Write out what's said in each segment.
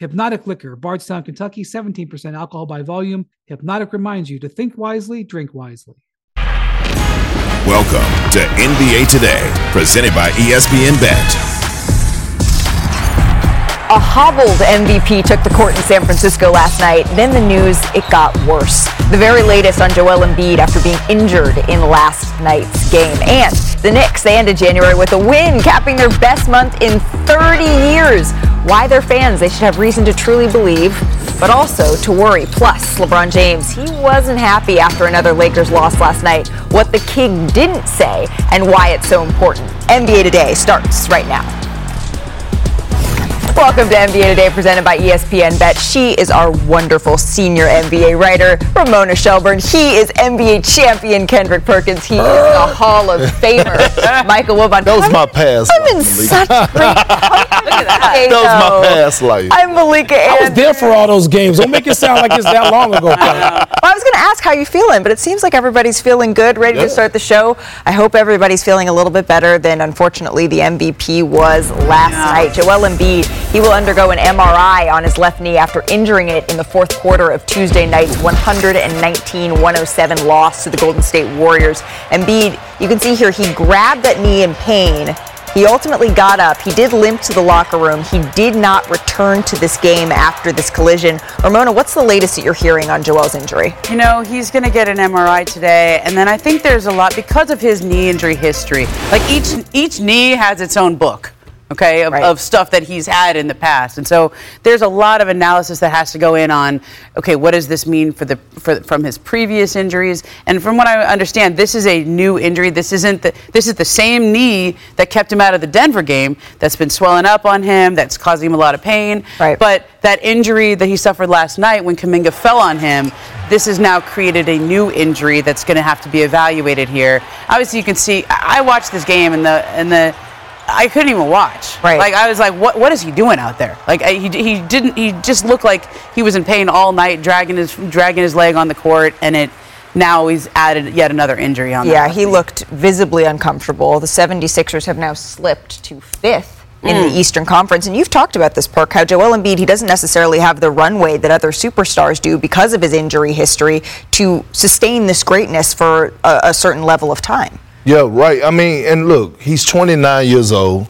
Hypnotic Liquor, Bardstown, Kentucky, 17% alcohol by volume. Hypnotic reminds you to think wisely, drink wisely. Welcome to NBA Today, presented by ESPN Bet. A hobbled MVP took the court in San Francisco last night. Then the news, it got worse. The very latest on Joel Embiid after being injured in last night's game. And the Knicks, they ended January with a win, capping their best month in 30 years. Why their fans, they should have reason to truly believe, but also to worry. Plus, LeBron James, he wasn't happy after another Lakers loss last night. What the king didn't say and why it's so important. NBA Today starts right now. Welcome to NBA Today, presented by ESPN Bet. She is our wonderful senior NBA writer, Ramona Shelburne. He is NBA champion Kendrick Perkins. He is the Hall of Famer, Michael Wilbon. That was my past life. I'm in such great that. That was my past life. I'm Malika Anderson. I was there for all those games. Don't make it sound like it's that long ago. Well, I was going to ask how you're feeling, but it seems like everybody's feeling good, ready to start the show. I hope everybody's feeling a little bit better than, unfortunately, the MVP was last night. Joel Embiid, he will undergo an MRI on his left knee after injuring it in the fourth quarter of Tuesday night's 119-107 loss to the Golden State Warriors. Embiid, you can see here, he grabbed that knee in pain. He ultimately got up. He did limp to the locker room. He did not return to this game after this collision. Ramona, what's the latest that you're hearing on Joel's injury? You know, he's going to get an MRI today, and then I think there's a lot, because of his knee injury history, like each knee has its own book, okay, of stuff that he's had in the past. And so there's a lot of analysis that has to go in on, okay, what does this mean from his previous injuries? And from what I understand, this is a new injury. This is the same knee that kept him out of the Denver game that's been swelling up on him, that's causing him a lot of pain. Right. But that injury that he suffered last night when Kuminga fell on him, this has now created a new injury that's going to have to be evaluated here. Obviously, you can see, I watched this game and I couldn't even watch. Right. Like, I was like, what is he doing out there? Like, he just looked like he was in pain all night, dragging his leg on the court, and it now he's added yet another injury on. Yeah, he looked visibly uncomfortable. The 76ers have now slipped to fifth in the Eastern Conference. And you've talked about this, Perk, how Joel Embiid, he doesn't necessarily have the runway that other superstars do because of his injury history to sustain this greatness for a certain level of time. Yeah, right. I mean, and look, he's 29 years old,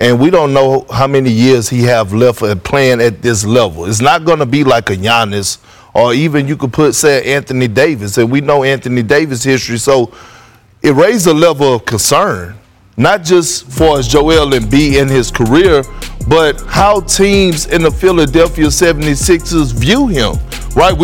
and we don't know how many years he have left at playing at this level. It's not going to be like a Giannis or even you could put, say, Anthony Davis, and we know Anthony Davis' history. So it raised a level of concern, not just for Joel Embiid and his career, but how teams in the Philadelphia 76ers view him, right?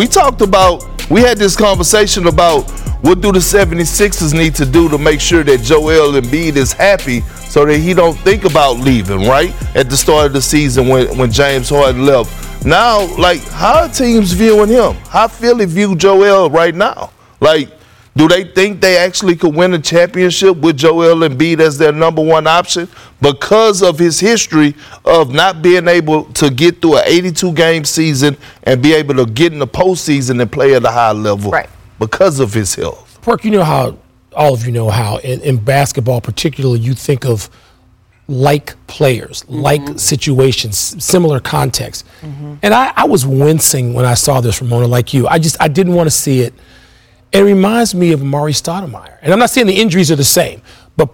We had this conversation about what do the 76ers need to do to make sure that Joel Embiid is happy so that he don't think about leaving, right? At the start of the season when James Harden left. Now, like, how are teams viewing him? How Philly view Joel right now? Like, do they think they actually could win a championship with Joel Embiid as their number one option because of his history of not being able to get through an 82-game season and be able to get in the postseason and play at a high level because of his health? Perk, you know how, all of you know how, in basketball particularly, you think of like players, like situations, similar contexts. Mm-hmm. And I was wincing when I saw this, Ramona, like you. I didn't want to see it. It reminds me of Amari Stoudemire. And I'm not saying the injuries are the same, but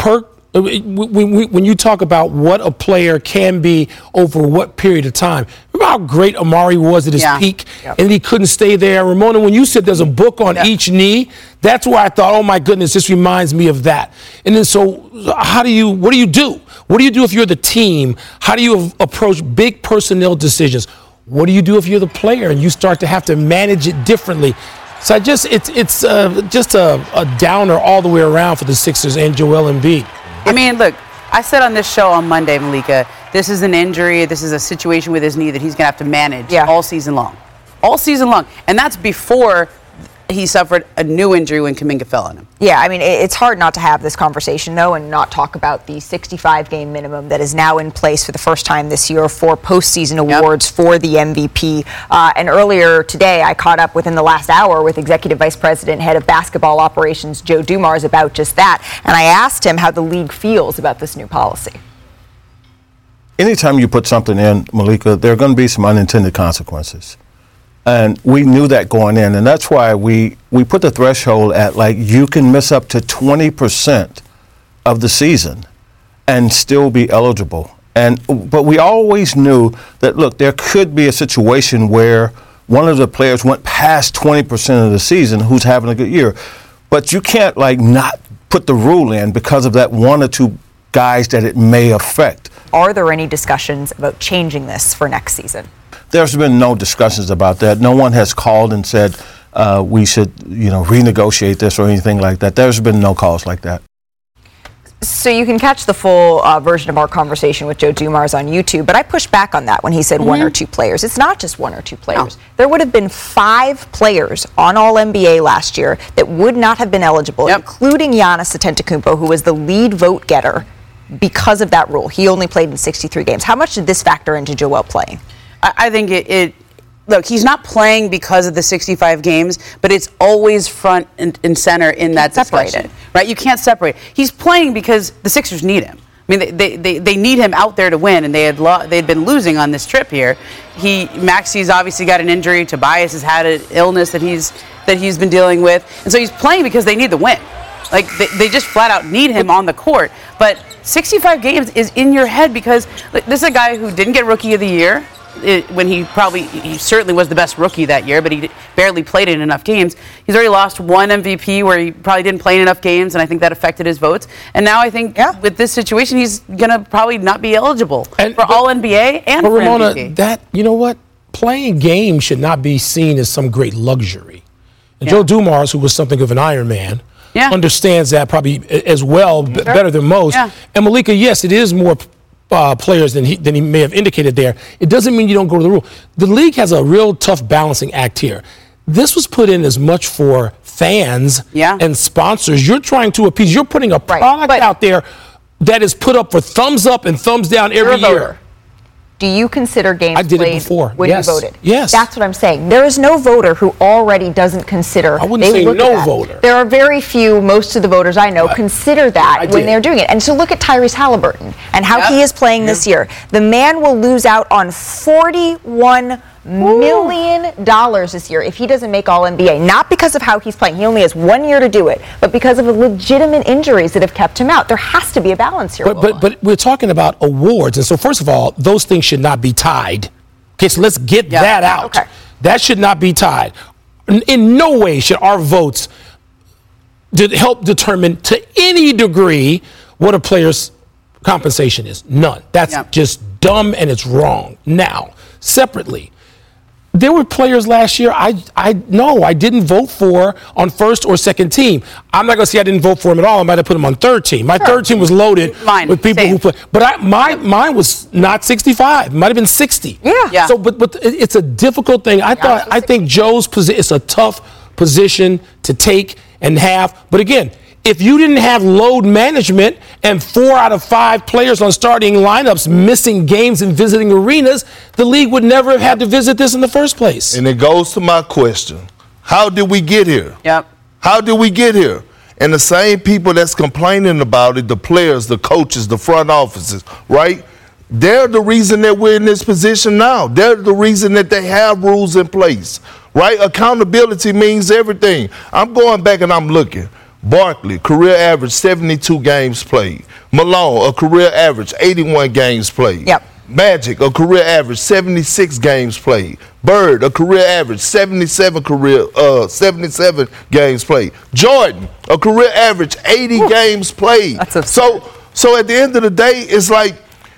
when you talk about what a player can be over what period of time, remember how great Amari was at his peak, and he couldn't stay there. Ramona, when you said there's a book on each knee, that's where I thought, oh my goodness, this reminds me of that. And then so what do you do? What do you do if you're the team? How do you approach big personnel decisions? What do you do if you're the player and you start to have to manage it differently? So it's just a downer all the way around for the Sixers and Joel Embiid. I mean, look, I said on this show on Monday, Malika, this is an injury, this is a situation with his knee that he's going to have to manage all season long. all season long. And that's before he suffered a new injury when Kuminga fell on him. Yeah, I mean, it's hard not to have this conversation, though, and not talk about the 65-game minimum that is now in place for the first time this year for postseason awards for the MVP. And earlier today, I caught up within the last hour with Executive Vice President, Head of Basketball Operations, Joe Dumars, about just that. And I asked him how the league feels about this new policy. Anytime you put something in, Malika, there are going to be some unintended consequences. And we knew that going in, and that's why we put the threshold at, like, you can miss up to 20% of the season and still be eligible. But we always knew that, look, there could be a situation where one of the players went past 20% of the season who's having a good year. But you can't, like, not put the rule in because of that one or two guys that it may affect. Are there any discussions about changing this for next season? There's been no discussions about that. No one has called and said we should, renegotiate this or anything like that. There's been no calls like that. So you can catch the full version of our conversation with Joe Dumars on YouTube, but I pushed back on that when he said one or two players. It's not just one or two players. No. There would have been 5 players on All-NBA last year that would not have been eligible, including Giannis Antetokounmpo, who was the lead vote-getter because of that rule. He only played in 63 games. How much did this factor into Joel playing? I think it look, he's not playing because of the 65 games, but it's always front and center in that discussion. Right? You can't separate. He's playing because the Sixers need him. I mean, they need him out there to win, and they'd been losing on this trip here. Maxi's obviously got an injury. Tobias has had an illness that he's been dealing with, and so he's playing because they need the win. Like, they just flat out need him on the court. But 65 games is in your head because this is a guy who didn't get Rookie of the Year. When he certainly was the best rookie that year, but he barely played in enough games. He's already lost one MVP where he probably didn't play in enough games, and I think that affected his votes. And now I think with this situation, he's going to probably not be eligible for All-NBA and for Ramona, MVP. That, you know what? Playing games should not be seen as some great luxury. And Joe Dumars, who was something of an Iron Man, understands that probably as well, better than most. Yeah. And Malika, yes, it is more players than he may have indicated there. It doesn't mean you don't go to the rule. The league has a real tough balancing act here. This was put in as much for fans and sponsors. You're trying to appease. You're putting a product out there that is put up for thumbs up and thumbs down every year. Do you consider games played when you voted? Yes. That's what I'm saying. There is no voter who already doesn't consider. I wouldn't say no voter. There are very few, most of the voters I know, consider that when they're doing it. And so look at Tyrese Haliburton and how he is playing this year. The man will lose out on $41 million this year if he doesn't make All-NBA. Not because of how he's playing. He only has 1 year to do it, but because of the legitimate injuries that have kept him out. There has to be a balance here. But we're talking about awards. And so, first of all, those things should not be tied. Okay, so let's get that out. Okay. That should not be tied. In no way should our votes help determine to any degree what a player's compensation is. None. That's just dumb and it's wrong. Now, separately, there were players last year I didn't vote for on first or second team. I'm not going to say I didn't vote for him at all. I might have put him on third team. My third team was loaded with people who played. But mine was not 65. It might have been 60. Yeah. So, but it's a difficult thing. I think Joe's position is a tough position to take and have. But again, if you didn't have load management and 4 out of 5 players on starting lineups missing games and visiting arenas, the league would never have had to visit this in the first place. And it goes to my question. How did we get here? Yep. How did we get here? And the same people that's complaining about it, the players, the coaches, the front offices, right? They're the reason that we're in this position now. They're the reason that they have rules in place, right? Accountability means everything. I'm going back and I'm looking. Barkley, career average 72 games played. Malone, a career average 81 games played. Yep. Magic, a career average 76 games played. Bird, a career average 77 games played. Jordan, a career average 80 games played. So at the end of the day, it's like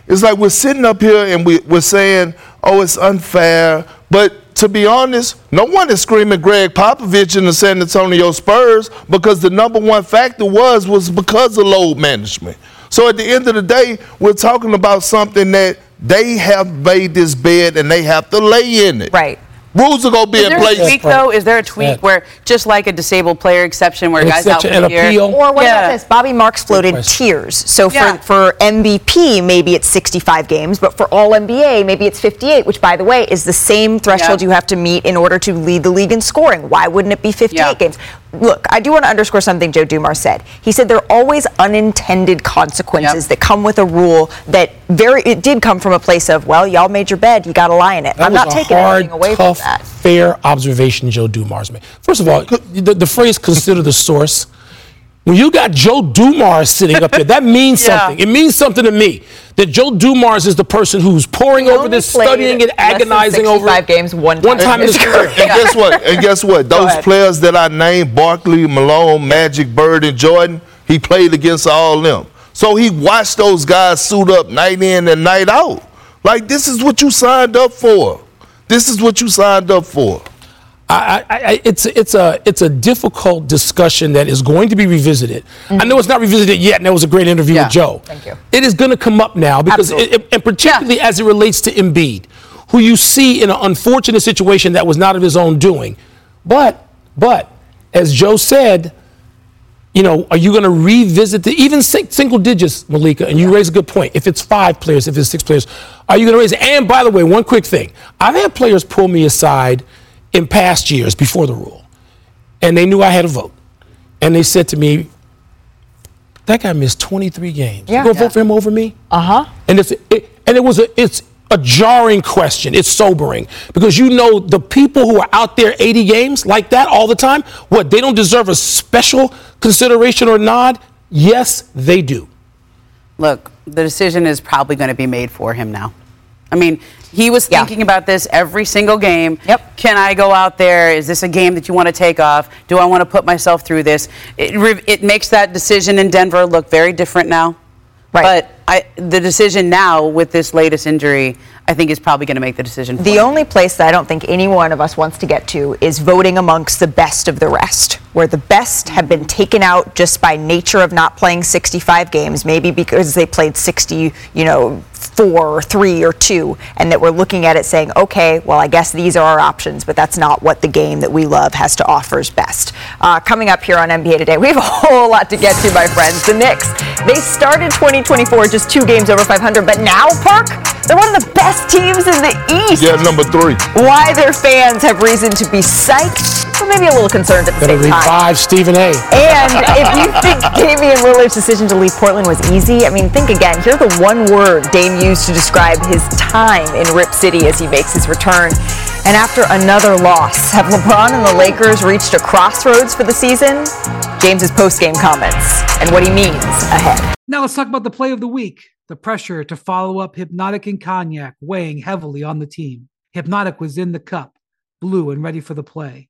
we're sitting up here and we're saying, oh, it's unfair, but to be honest, no one is screaming Greg Popovich in the San Antonio Spurs because the number one factor was because of load management. So at the end of the day, we're talking about something that they have made this bed and they have to lay in it. Right. Rules are going to be in place. Is there a tweak, though? Is there a tweak where, just like a disabled player exception where guys out for the year? Or what about this? Bobby Marks floated tiers. So for MVP, maybe it's 65 games, but for All-NBA, maybe it's 58, which, by the way, is the same threshold you have to meet in order to lead the league in scoring. Why wouldn't it be 58 games? Look, I do want to underscore something Joe Dumars said. He said there are always unintended consequences that come with a rule that it did come from a place of, well, y'all made your bed, you got to lie in it. That I'm not taking anything away from that. That was a hard, tough, fair observation Joe Dumars made. First of all, the phrase consider the source. When you got Joe Dumars sitting up there, that means something. It means something to me that Joe Dumars is the person who's pouring over this, studying it, agonizing over it. 65 games one time in his career. And guess what? Those players that I named, Barkley, Malone, Magic, Bird, and Jordan, he played against all of them. So he watched those guys suit up night in and night out. Like, this is what you signed up for. It's a difficult discussion that is going to be revisited. Mm-hmm. I know it's not revisited yet, and that was a great interview with Joe. Thank you. It is going to come up now, because and particularly as it relates to Embiid, who you see in an unfortunate situation that was not of his own doing. But as Joe said, are you going to revisit even single digits, Malika? And you raise a good point. If it's 5 players, if it's 6 players, are you going to raise it? And by the way, one quick thing. I've had players pull me aside in past years before the rule, and they knew I had a vote. And they said to me, that guy missed 23 games. You going to vote for him over me? And it's a jarring question. It's sobering, because the people who are out there 80 games like that all the time, they don't deserve a special consideration or nod? Yes, they do. Look, the decision is probably going to be made for him now. I mean, he was thinking about this every single game. Yep. Can I go out there? Is this a game that you want to take off? Do I want to put myself through this? It makes that decision in Denver look very different now. Right. But the decision now with this latest injury, I think, is probably going to make the decision. The only place that I don't think any one of us wants to get to is voting amongst the best of the rest, where the best have been taken out just by nature of not playing 65 games, maybe because they played 60, 4 or 3 or 2, and that we're looking at it saying, okay, well, I guess these are our options, but that's not what the game that we love has to offer is best. Coming up here on NBA Today, we have a whole lot to get to, my friends. The Knicks, they started 2024 just 2 games over 500, but now, Perk, they're one of the best teams in the East. Yeah, number 3. Why their fans have reason to be psyched, but maybe a little concerned at the same time. Better revive Stephen A. And if you think Damian Lillard's decision to leave Portland was easy, I mean, think again. Hear the one word Dame used to describe his time in Rip City as he makes his return. And after another loss, have LeBron and the Lakers reached a crossroads for the season? James's post-game comments and what he means ahead. Now let's talk about the play of the week. The pressure to follow up Hypnotic and Cognac weighing heavily on the team. Hypnotic was in the cup, blue and ready for the play.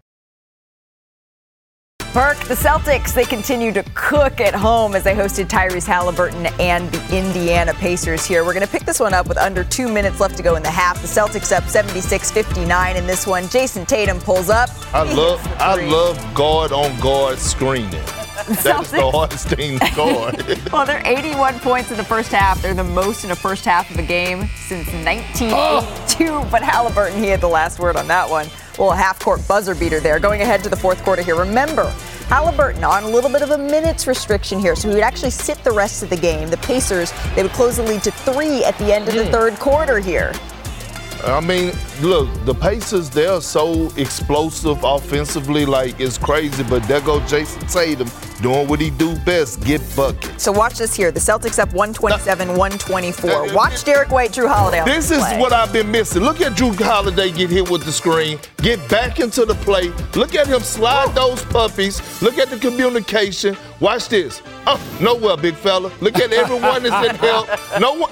Burke, the Celtics, they continue to cook at home as they hosted Tyrese Haliburton and the Indiana Pacers here. We're going to pick this one up with under 2 minutes left to go in the half. The Celtics up 76-59 in this one. Jason Tatum pulls up. I love guard on guard screening. That is the hardest thing to guard. Well, they're 81 points in the first half. They're the most in a first half of a game since 1982. But Haliburton, he had the last word on that one. Well, a half-court buzzer beater there. Going ahead to the fourth quarter here. Remember, Haliburton on a little bit of a minutes restriction here, so he would actually sit the rest of the game. The Pacers, they would close the lead to 3 at the end of the third quarter here. I mean, look, the Pacers, they're so explosive offensively, like, it's crazy. But there goes Jason Tatum doing what he do best, get buckets. So watch this here. The Celtics up 127-124. Watch Derrick White, Jrue Holiday. This is what I've been missing. Look at Jrue Holiday get hit with the screen, get back into the play. Look at him slide those puppies. Look at the communication. Watch this. Oh, nowhere, big fella. Look at everyone that's in help.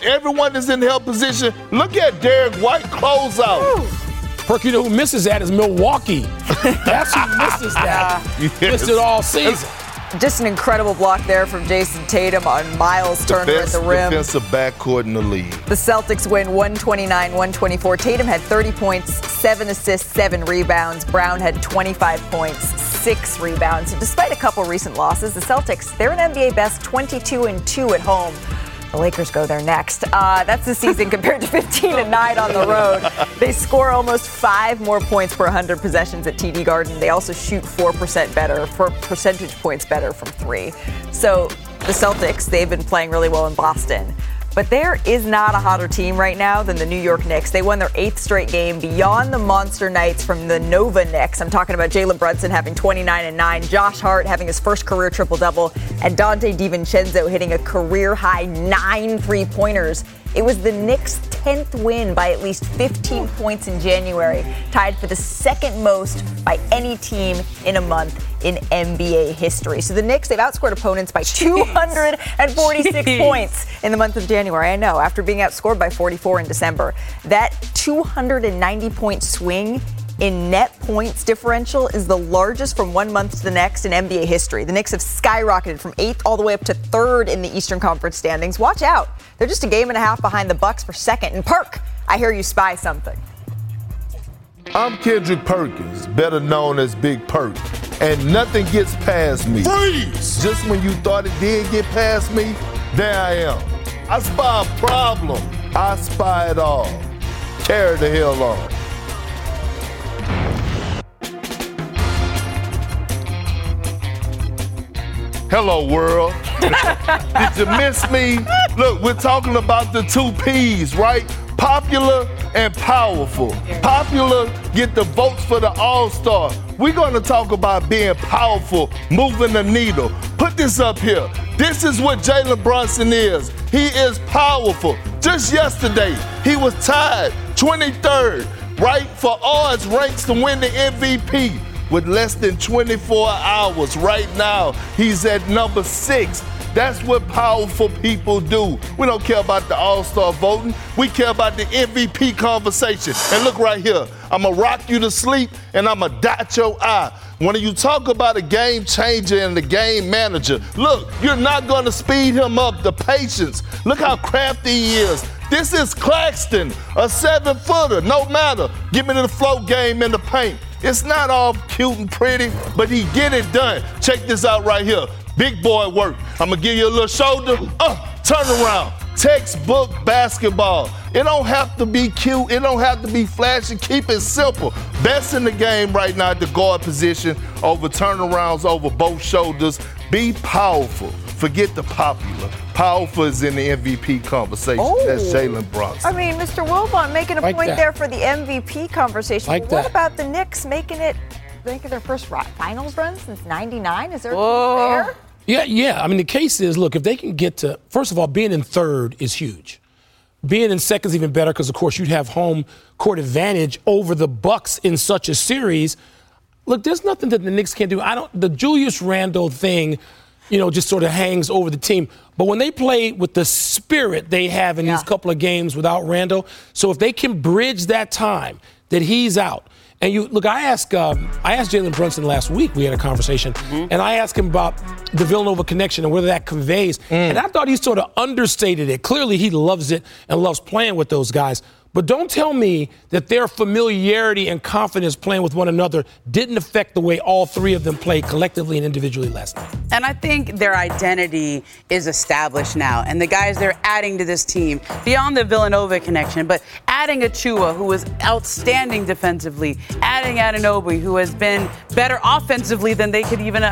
Everyone is in help position. Look at Derrick White close out. Perk, you know who misses that is Milwaukee. That's who misses that. Missed it all season. Just an incredible block there from Jason Tatum on Miles Turner at the rim. Defensive backcourt in the league. The Celtics win 129-124. Tatum had 30 points, 7 assists, 7 rebounds. Brown had 25 points, 6 rebounds. So despite a couple recent losses, the Celtics, they're an NBA best 22-2 at home. The Lakers go there next. That's the season compared to 15-9 on the road. They score almost 5 more points per 100 possessions at TD Garden. They also shoot 4% better, 4 percentage points better from 3. So the Celtics, they've been playing really well in Boston. But there is not a hotter team right now than the New York Knicks. They won their 8th straight game beyond the monster nights from the Nova Knicks. I'm talking about Jalen Brunson having 29 and 9, Josh Hart having his first career triple-double, and Dante DiVincenzo hitting a career-high 9 three-pointers. It was the Knicks' 10th win by at least 15 points in January, tied for the second most by any team in a month in NBA history. So the Knicks, they've outscored opponents by 246 points in the month of January. I know, after being outscored by 44 in December. That 290-point swing in net points differential is the largest from one month to the next in NBA history. The Knicks have skyrocketed from 8th all the way up to 3rd in the Eastern Conference standings. Watch out. They're just a game and a half behind the Bucks for 2nd. And Perk, I hear you spy something. I'm Kendrick Perkins, better known as Big Perk, and nothing gets past me. Freeze! Just when you thought it did get past me, there I am. I spy a problem. I spy it all. Carry the hell on. Hello, world. Did you miss me? Look, we're talking about the 2 Ps, right? Popular and powerful. Popular, get the votes for the All-Star. We're going to talk about being powerful, moving the needle. Put this up here. This is what Jalen Brunson is. He is powerful. Just yesterday, he was tied 23rd, right, for odds ranks to win the MVP. With less than 24 hours right now, he's at number 6. That's what powerful people do. We don't care about the All-Star voting. We care about the MVP conversation. And look right here. I'm going to rock you to sleep, and I'm going to dot your eye. When you talk about a game changer and the game manager, look, you're not going to speed him up. The patience. Look how crafty he is. This is Claxton, a 7-footer. No matter. Give me the float game in the paint. It's not all cute and pretty, but he get it done. Check this out right here. Big boy work. I'm going to give you a little shoulder. Turn around. Textbook basketball. It don't have to be cute. It don't have to be flashy. Keep it simple. Best in the game right now at the guard position. Over turnarounds, over both shoulders. Be powerful. Forget the popular. Powerful is in the MVP conversation. Oh. That's Jalen Brunson. I mean, Mr. Wilbon making a point there for the MVP conversation. What about the Knicks making their first finals run since '99? Is there a case there? Yeah. I mean, the case is, look, if they can get to, first of all, being in 3rd is huge. Being in 2nd is even better because, of course, you'd have home court advantage over the Bucks in such a series. Look, there's nothing that the Knicks can't do. The Julius Randle thing, you know, just sort of hangs over the team. But when they play with the spirit they have in these couple of games without Randle, so if they can bridge that time that he's out, and you look, I asked Jalen Brunson last week. We had a conversation, and I asked him about the Villanova connection and whether that conveys. And I thought he sort of understated it. Clearly, he loves it and loves playing with those guys. But don't tell me that their familiarity and confidence playing with one another didn't affect the way all 3 of them played collectively and individually last night. And I think their identity is established now. And the guys they're adding to this team, beyond the Villanova connection, but adding Achua, who was outstanding defensively, adding Anunoby, who has been better offensively than they could even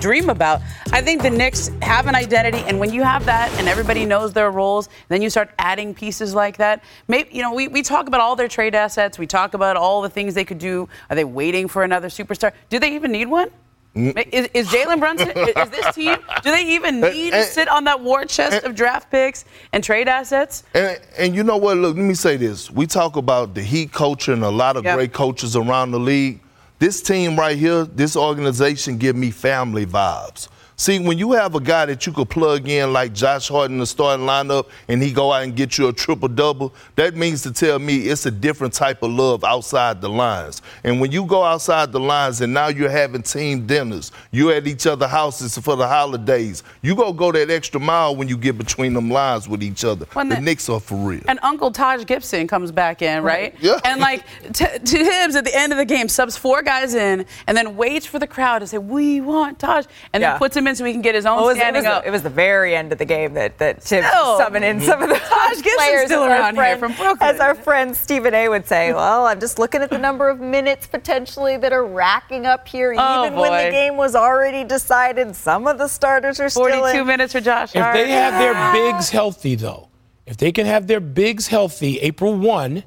dream about. I think the Knicks have an identity. And when you have that and everybody knows their roles, then you start adding pieces like that. Maybe you know, we talk about all their trade assets. We talk about all the things they could do. Are they waiting for another superstar? Do they even need one? Is Jalen Brunson, is this team, do they even need to sit on that war chest of draft picks and trade assets? And you know what, look, let me say this. We talk about the Heat culture and a lot of great coaches around the league. This team right here, this organization give me family vibes. See, when you have a guy that you could plug in like Josh Hart in the starting lineup and he go out and get you a triple-double, that means to tell me it's a different type of love outside the lines. And when you go outside the lines and now you're having team dinners, you're at each other's houses for the holidays, you go that extra mile when you get between them lines with each other. The Knicks are for real. And Uncle Taj Gibson comes back in, right? Yeah. And, like, Tibbs at the end of the game subs four guys in and then waits for the crowd to say, we want Taj, and then puts him in so he can get his own standing up. It was the very end of the game that Tibbs summoned in some of the Taj players still around here from Brooklyn. As our friend Stephen A. would say, well, I'm just looking at the number of minutes potentially that are racking up here, when the game was already decided. Some of the starters are still in. 42 minutes for Josh Hart. If they have their bigs healthy, though, if they can have their bigs healthy April 1,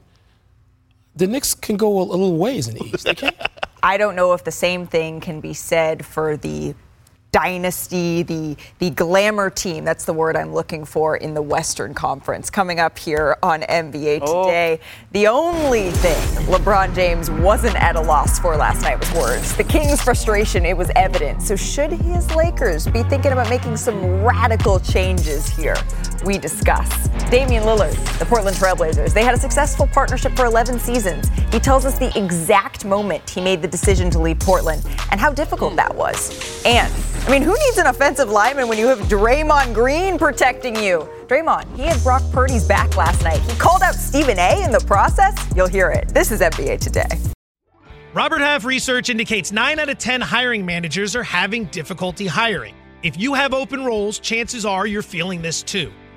the Knicks can go a little ways in the East. They can. I don't know if the same thing can be said for the dynasty, the glamour team, that's the word I'm looking for, in the Western Conference. Coming up here on NBA Today, the only thing LeBron James wasn't at a loss for last night was words. The Kings' frustration, it was evident. So should his Lakers be thinking about making some radical changes here? We discuss. Damian Lillard, the Portland Trailblazers, they had a successful partnership for 11 seasons. He tells us the exact moment he made the decision to leave Portland and how difficult that was. And I mean, who needs an offensive lineman when you have Draymond Green protecting you? Draymond, he had Brock Purdy's back last night. He called out Stephen A. in the process. You'll hear it. This is NBA Today. Robert Half research indicates 9 out of 10 hiring managers are having difficulty hiring. If you have open roles, chances are you're feeling this too.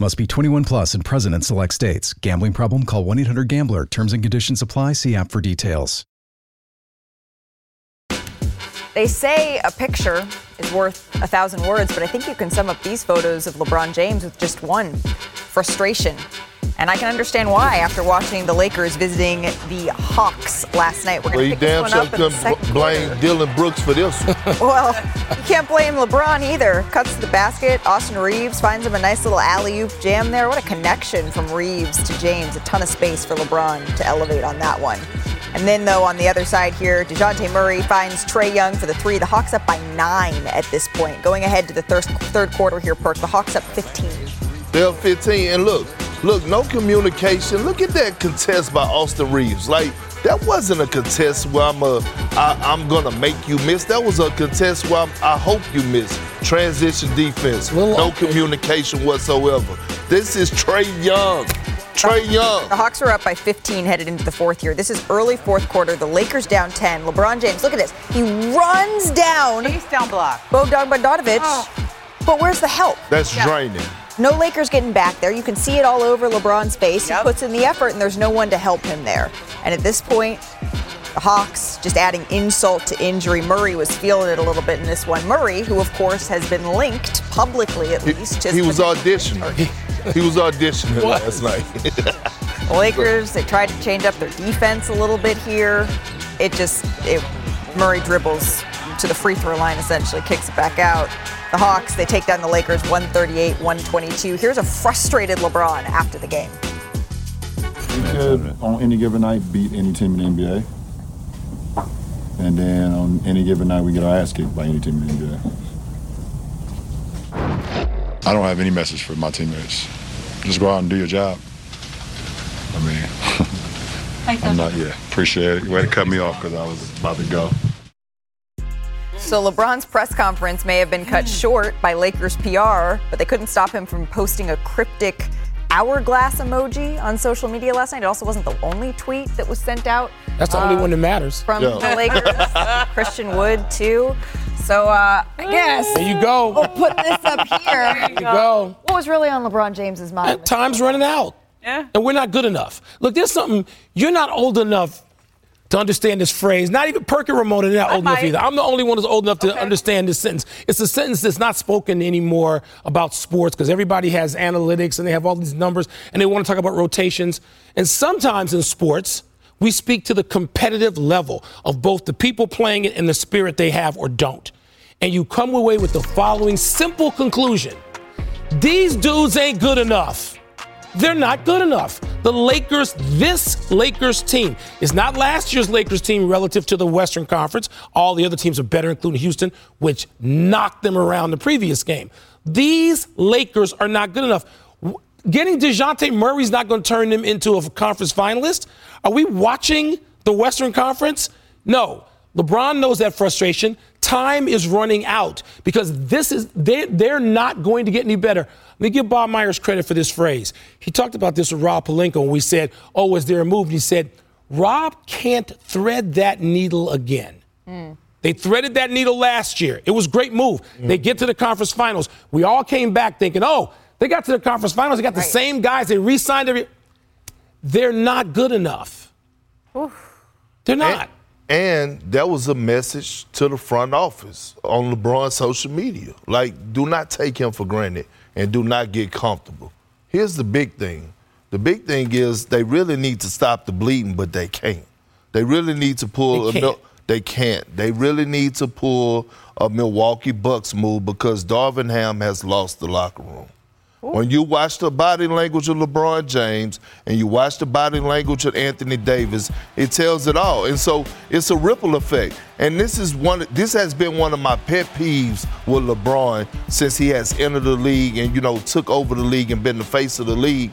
Must be 21 plus and present in select states. Gambling problem? Call 1-800-GAMBLER. Terms and conditions apply. See app for details. They say a picture is worth 1,000 words, but I think you can sum up these photos of LeBron James with just one: frustration. And I can understand why after watching the Lakers visiting the Hawks last night. We're going to pick this one up in the second blame quarter. Dylan Brooks for this one. Well, you can't blame LeBron either. Cuts to the basket. Austin Reaves finds him a nice little alley-oop jam there. What a connection from Reaves to James. A ton of space for LeBron to elevate on that one. And then, though, on the other side here, DeJounte Murray finds Trae Young for the three. The Hawks up by 9 at this point. Going ahead to the third quarter here, Perk. The Hawks up 15. They're 15, and look, no communication. Look at that contest by Austin Reaves. Like, that wasn't a contest where I'm going to make you miss. That was a contest where I hope you miss. Transition defense. No communication whatsoever. This is Trae Young. Trae Young. The Hawks are up by 15 headed into the fourth here. This is early fourth quarter. The Lakers down 10. LeBron James, look at this. He runs down. Face down block. Bogdan Bogdanović. Oh. But where's the help? That's draining. No Lakers getting back there. You can see it all over LeBron's face. He puts in the effort, and there's no one to help him there. And at this point, the Hawks just adding insult to injury. Murray was feeling it a little bit in this one. Murray, who, of course, has been linked publicly, at least. He was auditioning. He was auditioning last night. The Lakers, they tried to change up their defense a little bit here. Murray dribbles to the free throw line, essentially kicks it back out. The Hawks, they take down the Lakers 138-122. Here's a frustrated LeBron after the game. We could, on any given night, beat any team in the NBA. And then on any given night, we get our ass kicked by any team in the NBA. I don't have any message for my teammates. Just go out and do your job. I mean, I'm not yet. Appreciate it. Way to cut me off because I was about to go. So LeBron's press conference may have been cut short by Lakers PR, but they couldn't stop him from posting a cryptic hourglass emoji on social media last night. It also wasn't the only tweet that was sent out. That's the only one that matters. From the Lakers, Christian Wood, too. So, I guess there you go. We'll put this up here. There you go. What was really on LeBron James's mind? Time's running out. Yeah. And we're not good enough. Look, there's something, you're not old enough to understand this phrase. Not even Perk and Ramona, they're not old enough either. I'm the only one who's old enough to understand this sentence. It's a sentence that's not spoken anymore about sports because everybody has analytics and they have all these numbers and they want to talk about rotations. And sometimes in sports, we speak to the competitive level of both the people playing it and the spirit they have or don't. And you come away with the following simple conclusion. These dudes ain't good enough. They're not good enough. The Lakers, this Lakers team, is not last year's Lakers team relative to the Western Conference. All the other teams are better, including Houston, which knocked them around the previous game. These Lakers are not good enough. Getting DeJounte Murray's not going to turn them into a conference finalist. Are we watching the Western Conference? No. LeBron knows that frustration. Time is running out because this is they're not going to get any better. Let me give Bob Myers credit for this phrase. He talked about this with Rob Pelinka when we said, oh, is there a move? And he said, Rob can't thread that needle again. They threaded that needle last year. It was a great move. They get to the conference finals. We all came back thinking, oh, they got to the conference finals. They got the same guys. They re-signed every. They're not good enough. Oof. They're not. And that was a message to the front office on LeBron's social media. Like, do not take him for granted and do not get comfortable. Here's the big thing. The big thing is they really need to stop the bleeding, but they can't. They really need to pull They really need to pull a Milwaukee Bucks move because Darvin Ham has lost the locker room. When you watch the body language of LeBron James and you watch the body language of Anthony Davis, it tells it all. And so it's a ripple effect. And this has been one of my pet peeves with LeBron since he has entered the league and, took over the league and been the face of the league.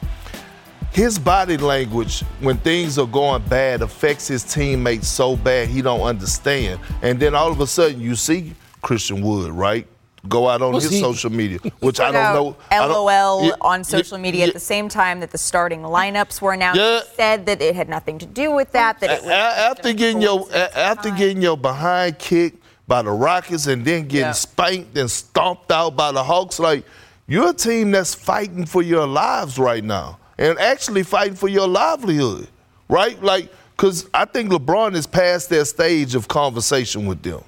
His body language, when things are going bad, affects his teammates so bad he don't understand. And then all of a sudden you see Christian Wood, right? Go out on his social media, which I don't know. LOL on social media at the same time that the starting lineups were announced. He said that it had nothing to do with that. After getting your behind kicked by the Rockets and then getting spanked and stomped out by the Hawks, like you're a team that's fighting for your lives right now and actually fighting for your livelihood, right? Like, because I think LeBron is past that stage of conversation with them.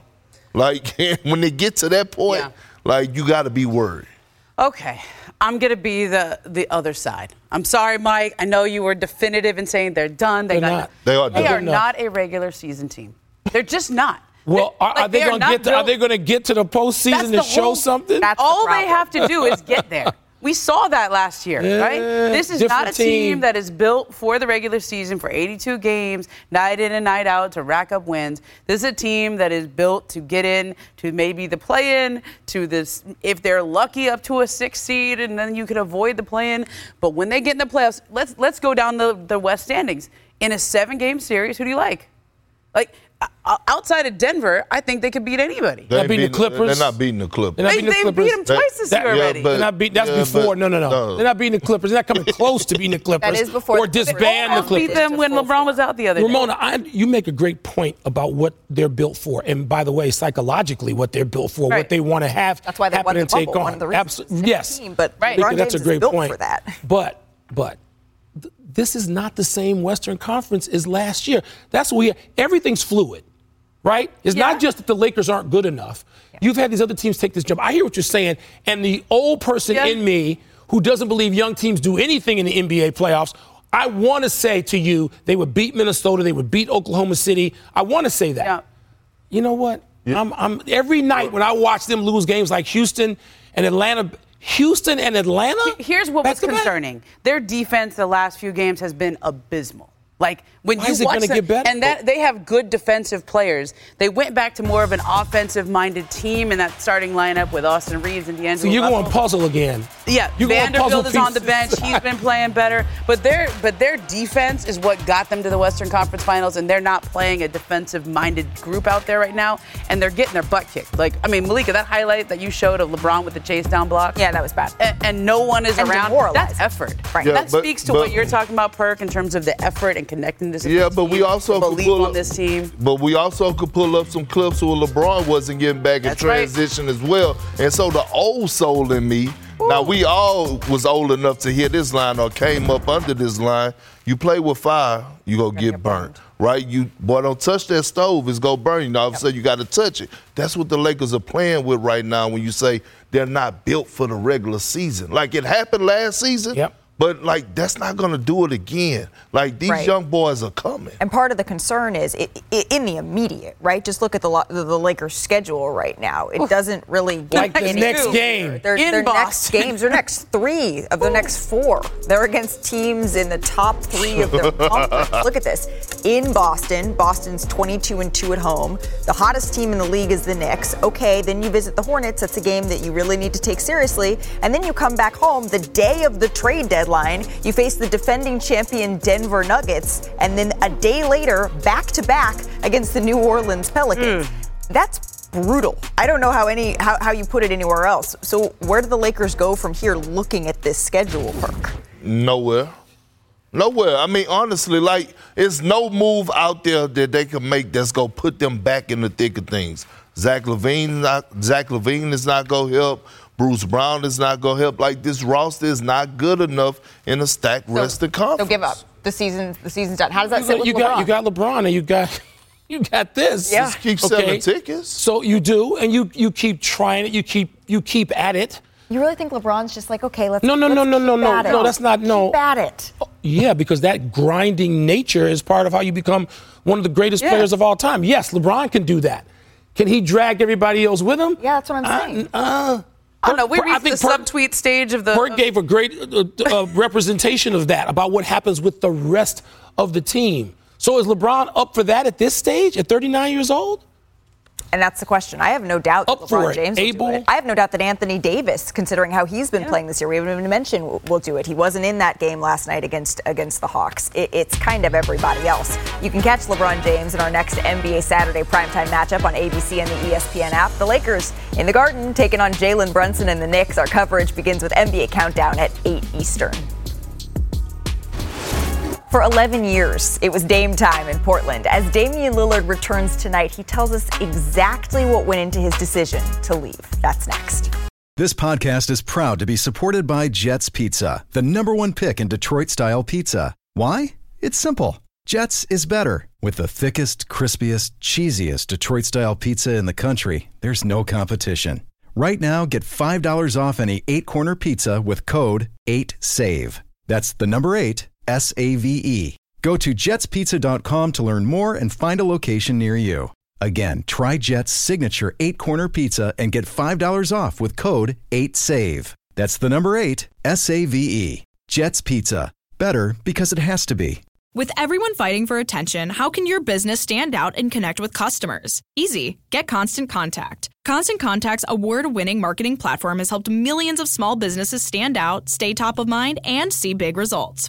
Like, when they get to that point, you got to be worried. Okay. I'm going to be the other side. I'm sorry, Mike. I know you were definitive in saying they're done. They are not a regular season team. They're just not. Well, are they going to get to the postseason to show something? All they have to do is get there. We saw that last year, right? This is not a team that is built for the regular season for 82 games, night in and night out to rack up wins. This is a team that is built to get in to maybe the play-in, to this, if they're lucky, up to a 6th seed, and then you can avoid the play-in. But when they get in the playoffs, let's go down the West standings. In a 7-game series, who do you like? Outside of Denver, I think they could beat anybody. They're not beating the Clippers. They're not beating the Clippers. They've beat them twice this year already. They're not beating the Clippers. They're not coming close to beating the Clippers. That is before or disband the Clippers. Beat them when LeBron was out the other day. Ramona, you make a great point about what they're built for, and by the way, psychologically, what they're built for, what they want to have. That's why they want to take on. Yes, but that's a great point. But. This is not the same Western Conference as last year. That's what everything's fluid, right? It's not just that the Lakers aren't good enough. Yeah. You've had these other teams take this jump. I hear what you're saying, and the old person in me who doesn't believe young teams do anything in the NBA playoffs, I want to say to you they would beat Minnesota, they would beat Oklahoma City. I want to say that. Yeah. You know what? Yeah. I'm every night when I watch them lose games like Houston and Atlanta – Houston and Atlanta? Here's what was concerning. Their defense the last few games has been abysmal. Like, when Why you is it watch gonna them, get better? And that they have good defensive players. They went back to more of an offensive-minded team in that starting lineup with Austin Reaves and D'Angelo. So you're going puzzle again. Yeah, Vanderbilt is on the bench. He's been playing better, but their defense is what got them to the Western Conference Finals, and they're not playing a defensive-minded group out there right now, and they're getting their butt kicked. Like, I mean, Malika, that highlight that you showed of LeBron with the chase down block. Yeah, that was bad. And no one is around. That's effort. Right. Yeah, that speaks to what you're talking about, Perk, in terms of the effort and connecting this. Yeah, but we also could believe on this team. But we also could pull up some clips where LeBron wasn't getting back in transition as well. And so the old soul in me. Ooh. Now, we all was old enough to hear this line or came up under this line. You play with fire, you go get burnt, right? You boy, don't touch that stove, it's going to burn you. Now, all of a sudden, you got to touch it. That's what the Lakers are playing with right now when you say they're not built for the regular season. Like, it happened last season. Yep. But, like, that's not going to do it again. Like, these young boys are coming. And part of the concern is in the immediate, right? Just look at the Lakers' schedule right now. It doesn't really get like the next game. Their next games, their next three of their next four. They're against teams in the top three of their conference. Look at this. In Boston, Boston's 22-2 at home. The hottest team in the league is the Knicks. Okay, then you visit the Hornets. That's a game that you really need to take seriously. And then you come back home the day of the trade deadline. Line. You face the defending champion Denver Nuggets, and then a day later, back-to-back against the New Orleans Pelicans. That's brutal. I don't know how you put it anywhere else. So where do the Lakers go from here looking at this schedule, Perk? Nowhere. I mean, honestly, like, it's no move out there that they can make that's going to put them back in the thick of things. Zach LaVine is not going to help. Bruce Brown is not going to help. Like, this roster is not good enough in a stacked rest of conference. So give up. The season's done. How does that sit with LeBron? You got LeBron and you got this. Yeah. Just keep selling tickets. So you do, and you keep trying it. You keep at it. You really think LeBron's just like, okay, let's No, that's not, no. Keep at it. Yeah, because that grinding nature is part of how you become one of the greatest players of all time. Yes, LeBron can do that. Can he drag everybody else with him? Yeah, that's what I'm saying. I don't know. We reached the subtweet stage of the... Perk gave a great representation of that, about what happens with the rest of the team. So is LeBron up for that at this stage, at 39 years old? And that's the question. I have no doubt that LeBron James will do it. I have no doubt that Anthony Davis, considering how he's been playing this year, we haven't even mentioned, will do it. He wasn't in that game last night against the Hawks. It's kind of everybody else. You can catch LeBron James in our next NBA Saturday primetime matchup on ABC and the ESPN app. The Lakers in the Garden taking on Jalen Brunson and the Knicks. Our coverage begins with NBA Countdown at 8 Eastern. For 11 years, it was Dame time in Portland. As Damian Lillard returns tonight, he tells us exactly what went into his decision to leave. That's next. This podcast is proud to be supported by Jets Pizza, the number one pick in Detroit-style pizza. Why? It's simple. Jets is better. With the thickest, crispiest, cheesiest Detroit-style pizza in the country, there's no competition. Right now, get $5 off any 8-corner pizza with code 8SAVE. That's the number 8. SAVE. Go to jetspizza.com to learn more and find a location near you. Again, try Jet's signature 8-corner pizza and get $5 off with code 8SAVE. That's the number 8, SAVE. Jet's Pizza. Better because it has to be. With everyone fighting for attention, how can your business stand out and connect with customers? Easy. Get Constant Contact. Constant Contact's award-winning marketing platform has helped millions of small businesses stand out, stay top of mind, and see big results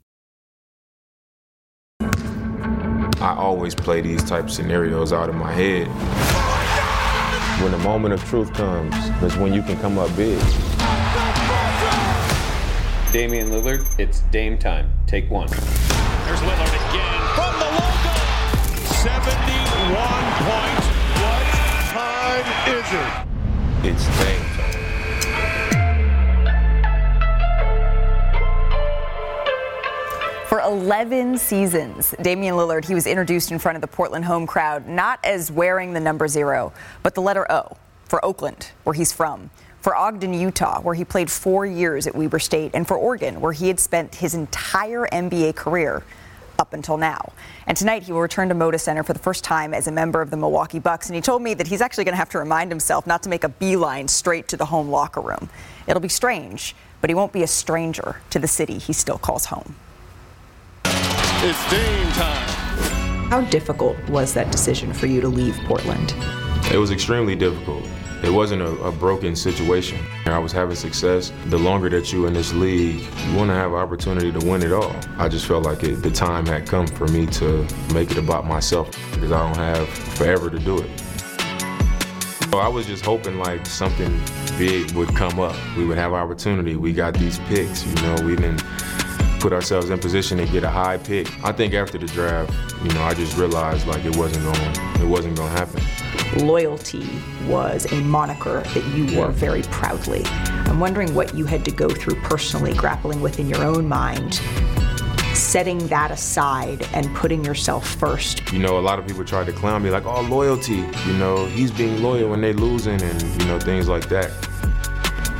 I always play these type scenarios out in my head. When the moment of truth comes, is when you can come up big. Damian Lillard, it's Dame time. Take one. There's Lillard again from the logo. 71 points. What time is it? It's Dame time. For 11 seasons, Damian Lillard, he was introduced in front of the Portland home crowd, not as wearing the number 0, but the letter O for Oakland, where he's from. For Ogden, Utah, where he played 4 years at Weber State, and for Oregon, where he had spent his entire NBA career up until now. And tonight, he will return to Moda Center for the first time as a member of the Milwaukee Bucks, and he told me that he's actually going to have to remind himself not to make a beeline straight to the home locker room. It'll be strange, but he won't be a stranger to the city he still calls home. It's Dame time. How difficult was that decision for you to leave Portland? It was extremely difficult. It wasn't a broken situation. I was having success. The longer that you're in this league, you want to have an opportunity to win it all. I just felt like the time had come for me to make it about myself because I don't have forever to do it. So I was just hoping like something big would come up. We would have opportunity. We got these picks, you know, we didn't put ourselves in position to get a high pick. I think after the draft, you know, I just realized like it wasn't gonna happen. Loyalty was a moniker that you wore very proudly. I'm wondering what you had to go through personally, grappling with in your own mind, setting that aside and putting yourself first. You know, a lot of people tried to clown me like, oh, loyalty, you know, he's being loyal when they losing and, you know, things like that.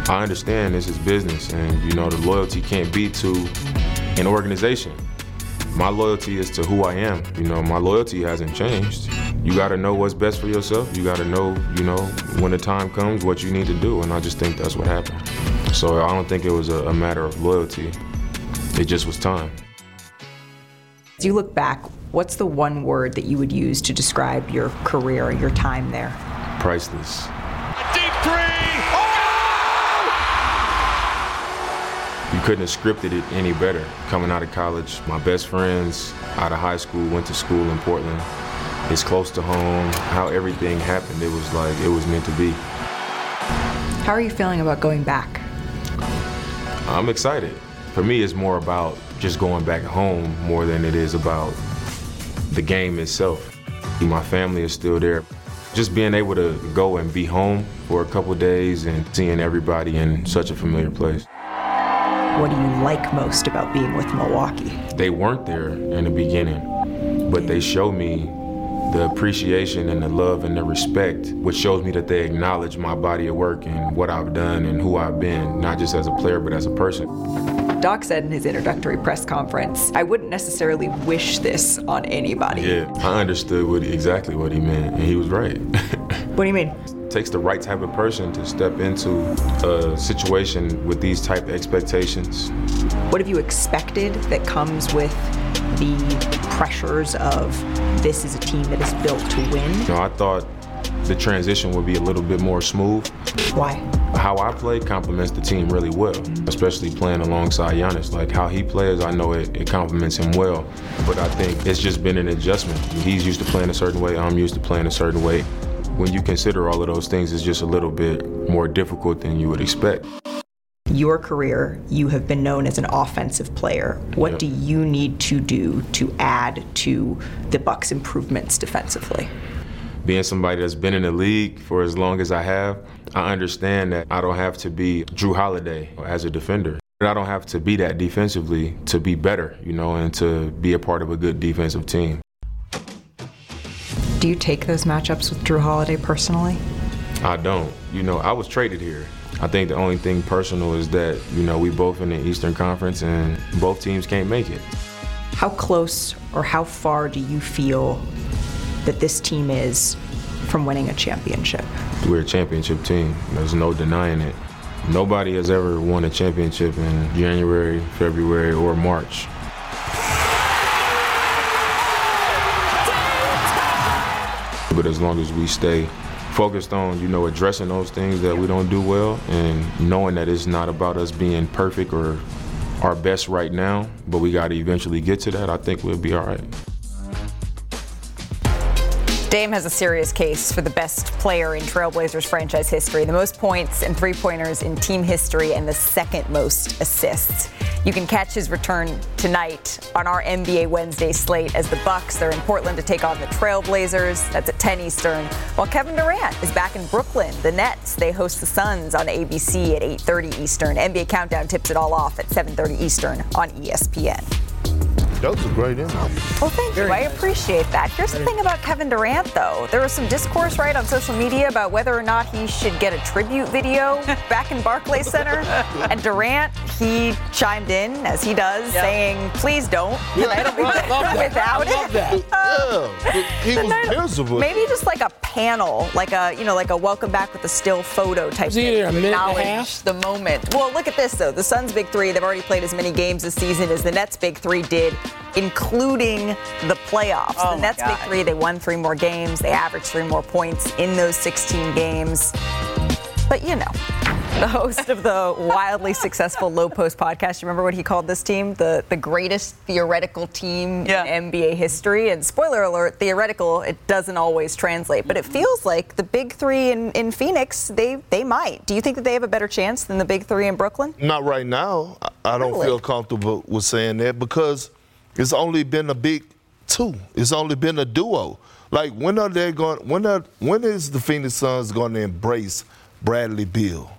I understand this is business and, you know, the loyalty can't be to an organization. My loyalty is to who I am. You know, my loyalty hasn't changed. You gotta know what's best for yourself. You gotta know, you know, when the time comes, what you need to do. And I just think that's what happened. So I don't think it was a matter of loyalty. It just was time. As you look back, what's the one word that you would use to describe your career or your time there? Priceless. A deep three! Oh! You couldn't have scripted it any better. Coming out of college, my best friends out of high school went to school in Portland. It's close to home, how everything happened. It was like, it was meant to be. How are you feeling about going back? I'm excited. For me, it's more about just going back home more than it is about the game itself. My family is still there. Just being able to go and be home for a couple days and seeing everybody in such a familiar place. What do you like most about being with Milwaukee? They weren't there in the beginning, but they show me the appreciation and the love and the respect, which shows me that they acknowledge my body of work and what I've done and who I've been, not just as a player, but as a person. Doc said in his introductory press conference, I wouldn't necessarily wish this on anybody. Yeah, I understood exactly what he meant, and he was right. What do you mean? It takes the right type of person to step into a situation with these type of expectations. What have you expected that comes with the pressures of this is a team that is built to win? You know, I thought the transition would be a little bit more smooth. Why? How I play complements the team really well, especially playing alongside Giannis. Like how he plays, I know it complements him well, but I think it's just been an adjustment. He's used to playing a certain way, I'm used to playing a certain way. When you consider all of those things, it's just a little bit more difficult than you would expect. Your career, you have been known as an offensive player. What do you need to do to add to the Bucks' improvements defensively? Being somebody that's been in the league for as long as I have, I understand that I don't have to be Jrue Holiday as a defender. I don't have to be that defensively to be better, you know, and to be a part of a good defensive team. Do you take those matchups with Jrue Holiday personally? I don't. You know, I was traded here. I think the only thing personal is that, you know, we both in the Eastern Conference and both teams can't make it. How close or how far do you feel that this team is from winning a championship? We're a championship team. There's no denying it. Nobody has ever won a championship in January, February, or March. But as long as we stay focused on, you know, addressing those things that we don't do well and knowing that it's not about us being perfect or our best right now, but we got to eventually get to that, I think we'll be all right. Dame has a serious case for the best player in Trailblazers franchise history, the most points and three-pointers in team history, and the second most assists. You can catch his return tonight on our NBA Wednesday slate as the Bucks, they're in Portland to take on the Trailblazers. That's at 10 Eastern. While Kevin Durant is back in Brooklyn, the Nets, they host the Suns on ABC at 8:30 Eastern. NBA Countdown tips it all off at 7:30 Eastern on ESPN. That was a great interview. Well, thank you. I appreciate that. Here's the thing about Kevin Durant, though. There was some discourse, right, on social media about whether or not he should get a tribute video back in Barclays Center. And Durant, he chimed in, as he does, saying, please don't. I don't want that without it. I love that. He was miserable. Maybe just like a panel, like a welcome back with a still photo type thing. To acknowledge the moment. Well, look at this, though. The Suns' big three, they've already played as many games this season as the Nets' big three did, including the playoffs. Oh, the Nets' big three, they won three more games. They averaged three more points in those 16 games. But, you know, the host of the wildly successful Low Post podcast, you remember what he called this team? The greatest theoretical team in NBA history. And spoiler alert, theoretical, it doesn't always translate. But it feels like the big three in Phoenix, they might. Do you think that they have a better chance than the big three in Brooklyn? Not right now. I don't feel comfortable with saying that because it's only been a big two. It's only been a duo. Like, when is the Phoenix Suns going to embrace Bradley Beal?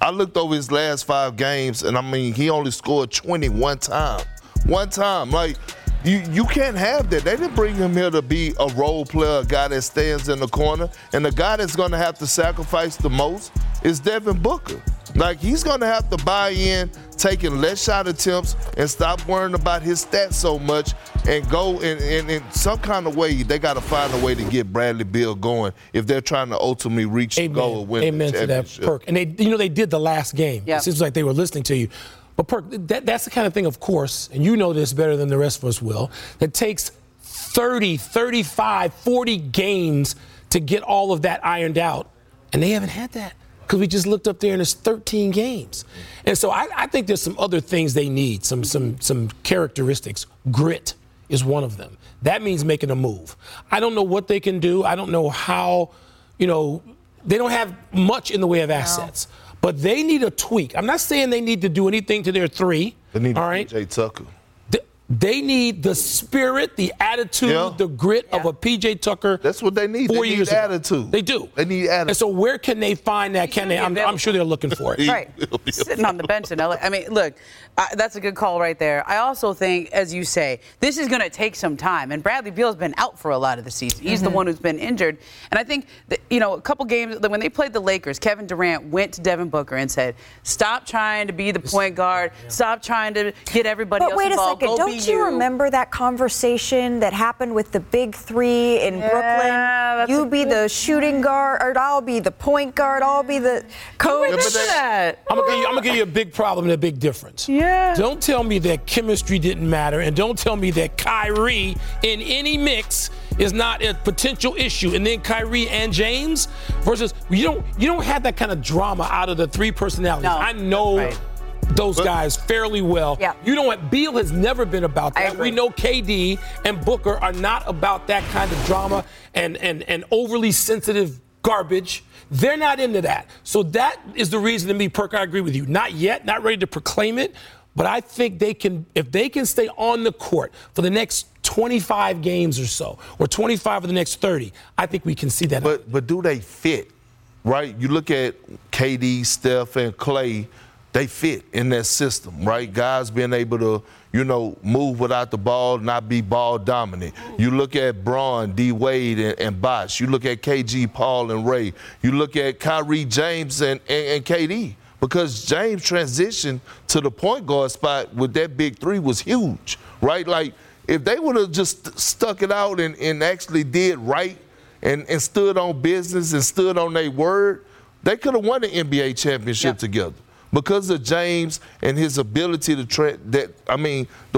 I looked over his last five games, and, I mean, he only scored 21 times. One time. Like, you can't have that. They didn't bring him here to be a role player, a guy that stands in the corner. And the guy that's going to have to sacrifice the most is Devin Booker. Like, he's going to have to buy in, taking less shot attempts, and stop worrying about his stats so much and go in some kind of way. They got to find a way to get Bradley Beal going if they're trying to ultimately reach the goal of winning the championship. Amen to that, Perk. And they did the last game. Yep. It seems like they were listening to you. But, Perk, that's the kind of thing, of course, and you know this better than the rest of us will, that takes 30, 35, 40 games to get all of that ironed out. And they haven't had that. Because we just looked up there and it's 13 games. And so I think there's some other things they need, some characteristics. Grit is one of them. That means making a move. I don't know what they can do. I don't know how, they don't have much in the way of assets. No. But they need a tweak. I'm not saying they need to do anything to their three. They need PJ Tucker. They need the spirit, the attitude, the grit of a P.J. Tucker. That's what they need. They need attitude. They do. They need attitude. And so where can they find that? I'm sure they're looking for it. Right. Sitting on the bench in L.A. I mean, look, that's a good call right there. I also think, as you say, this is going to take some time. And Bradley Beal's been out for a lot of the season. He's the one who's been injured. And I think, that, a couple games, when they played the Lakers, Kevin Durant went to Devin Booker and said, stop trying to be the point guard. Yeah. Stop trying to get everybody else involved. But wait a second. Do you remember that conversation that happened with the big three in Brooklyn? You be the shooting guard, or I'll be the point guard, I'll be the coach. I'm going to give you a big problem and a big difference. Yeah. Don't tell me that chemistry didn't matter, and don't tell me that Kyrie in any mix is not a potential issue. And then Kyrie and James versus you don't have that kind of drama out of the three personalities. No. I know. Right. Those guys fairly well. Yeah. You know what? Beal has never been about that. We know KD and Booker are not about that kind of drama and overly sensitive garbage. They're not into that. So that is the reason to me, Perk, I agree with you. Not yet, not ready to proclaim it, but I think they can, if they can stay on the court for the next 25 games or so, or 25 of the next 30, I think we can see that. But do they fit, right? You look at KD, Steph, and Klay. They fit in that system, right? Guys being able to, move without the ball, not be ball dominant. You look at Braun, D. Wade, and Bosh. You look at KG, Paul, and Ray. You look at Kyrie, James, and KD. Because James' transition to the point guard spot with that big three was huge, right? Like, if they would have just stuck it out and actually did right and stood on business and stood on their word, they could have won the NBA championship together. Because of James and his ability to the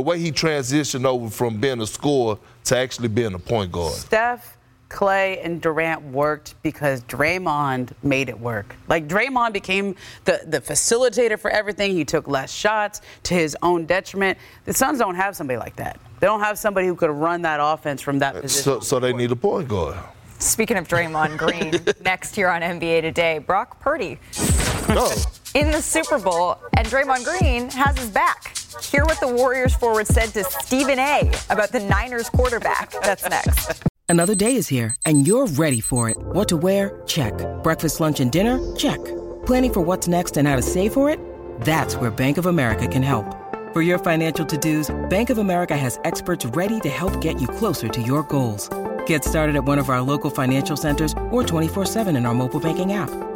way he transitioned over from being a scorer to actually being a point guard. Steph, Clay, and Durant worked because Draymond made it work. Like, Draymond became the facilitator for everything. He took less shots to his own detriment. The Suns don't have somebody like that. They don't have somebody who could run that offense from that position. So they need a point guard. Speaking of Draymond Green, next year on NBA Today, Brock Purdy in the Super Bowl, and Draymond Green has his back. Hear what the Warriors forward said to Stephen A. about the Niners quarterback. That's next. Another day is here, and you're ready for it. What to wear? Check. Breakfast, lunch, and dinner? Check. Planning for what's next and how to save for it? That's where Bank of America can help. For your financial to-dos, Bank of America has experts ready to help get you closer to your goals. Get started at one of our local financial centers or 24/7 in our mobile banking app.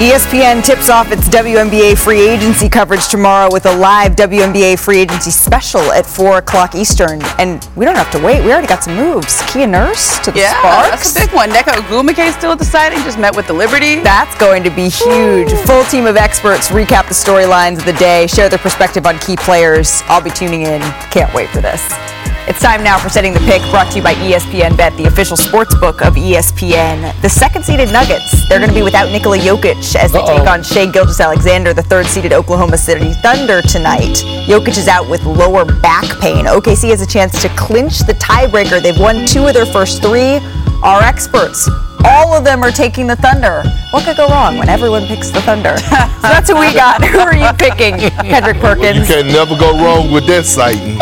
ESPN tips off its WNBA free agency coverage tomorrow with a live WNBA free agency special at 4 o'clock Eastern. And we don't have to wait. We already got some moves. Kia Nurse to the Sparks. That's a big one. Nneka Ogwumike still at the site and just met with the Liberty. That's going to be huge. Woo. Full team of experts recap the storylines of the day, share their perspective on key players. I'll be tuning in. Can't wait for this. It's time now for Setting the Pick, brought to you by ESPN Bet, the official sports book of ESPN. The second-seeded Nuggets, they're going to be without Nikola Jokic as they take on Shai Gilgeous-Alexander, the third-seeded Oklahoma City Thunder tonight. Jokic is out with lower back pain. OKC has a chance to clinch the tiebreaker. They've won two of their first three. Our experts, all of them are taking the Thunder. What could go wrong when everyone picks the Thunder? So that's who we got. Who are you picking, Kendrick Perkins? You can never go wrong with that sighting.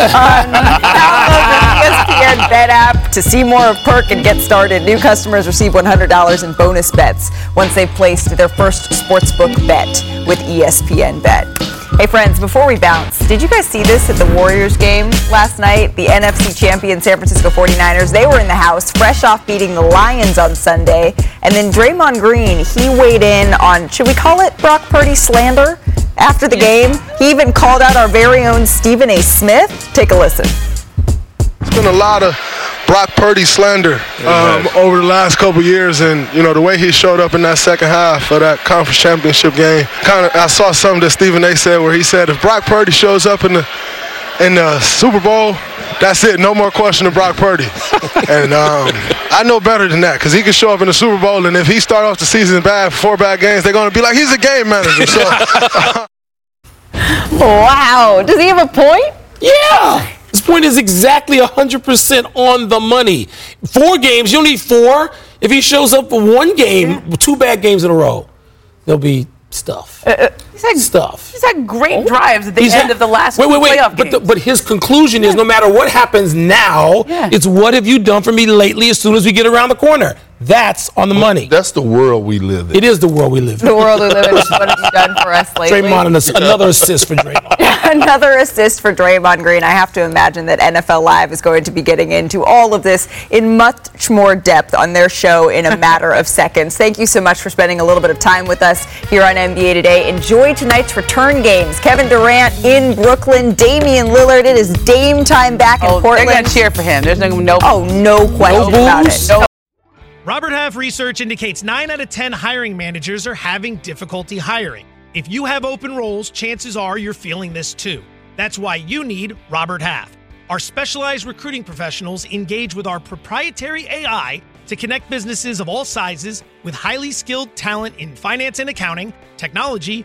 Download the ESPN Bet app to see more of Perk and get started. New customers receive $100 in bonus bets once they've placed their first sportsbook bet with ESPN Bet. Hey friends, before we bounce, did you guys see this at the Warriors game last night? The NFC champion San Francisco 49ers, they were in the house, fresh off beating the Lions on Sunday. And then Draymond Green, he weighed in on, should we call it Brock Purdy slander? After the game, he even called out our very own Stephen A. Smith. Take a listen. It's been a lot of Brock Purdy slander over the last couple years, and you know the way he showed up in that second half of that conference championship game. I saw something that Stephen A. said where he said if Brock Purdy shows up in the Super Bowl, that's it. No more question of Brock Purdy. And I know better than that because he can show up in the Super Bowl, and if he start off the season bad, 4 bad games, they're gonna be like he's a game manager. So. Wow, does he have a point? Yeah. His point is exactly 100% on the money. 4 games, you need 4. If he shows up for 1 game, 2 bad games in a row, there'll be stuff. He's had great drives at the end of the last playoff game. But his conclusion is no matter what happens now, it's what have you done for me lately as soon as we get around the corner. That's on the money. That's the world we live in. It is the world we live in. The world we live in is what it's done for us lately. Draymond, another assist for Draymond. Another assist for Draymond Green. I have to imagine that NFL Live is going to be getting into all of this in much more depth on their show in a matter of seconds. Thank you so much for spending a little bit of time with us here on NBA Today. Enjoy tonight's return games. Kevin Durant in Brooklyn. Damian Lillard. It is Dame time back in Portland. They're going to cheer for him. There's no question about it. No. Robert Half research indicates 9 out of 10 hiring managers are having difficulty hiring. If you have open roles, chances are you're feeling this too. That's why you need Robert Half. Our specialized recruiting professionals engage with our proprietary AI to connect businesses of all sizes with highly skilled talent in finance and accounting, technology,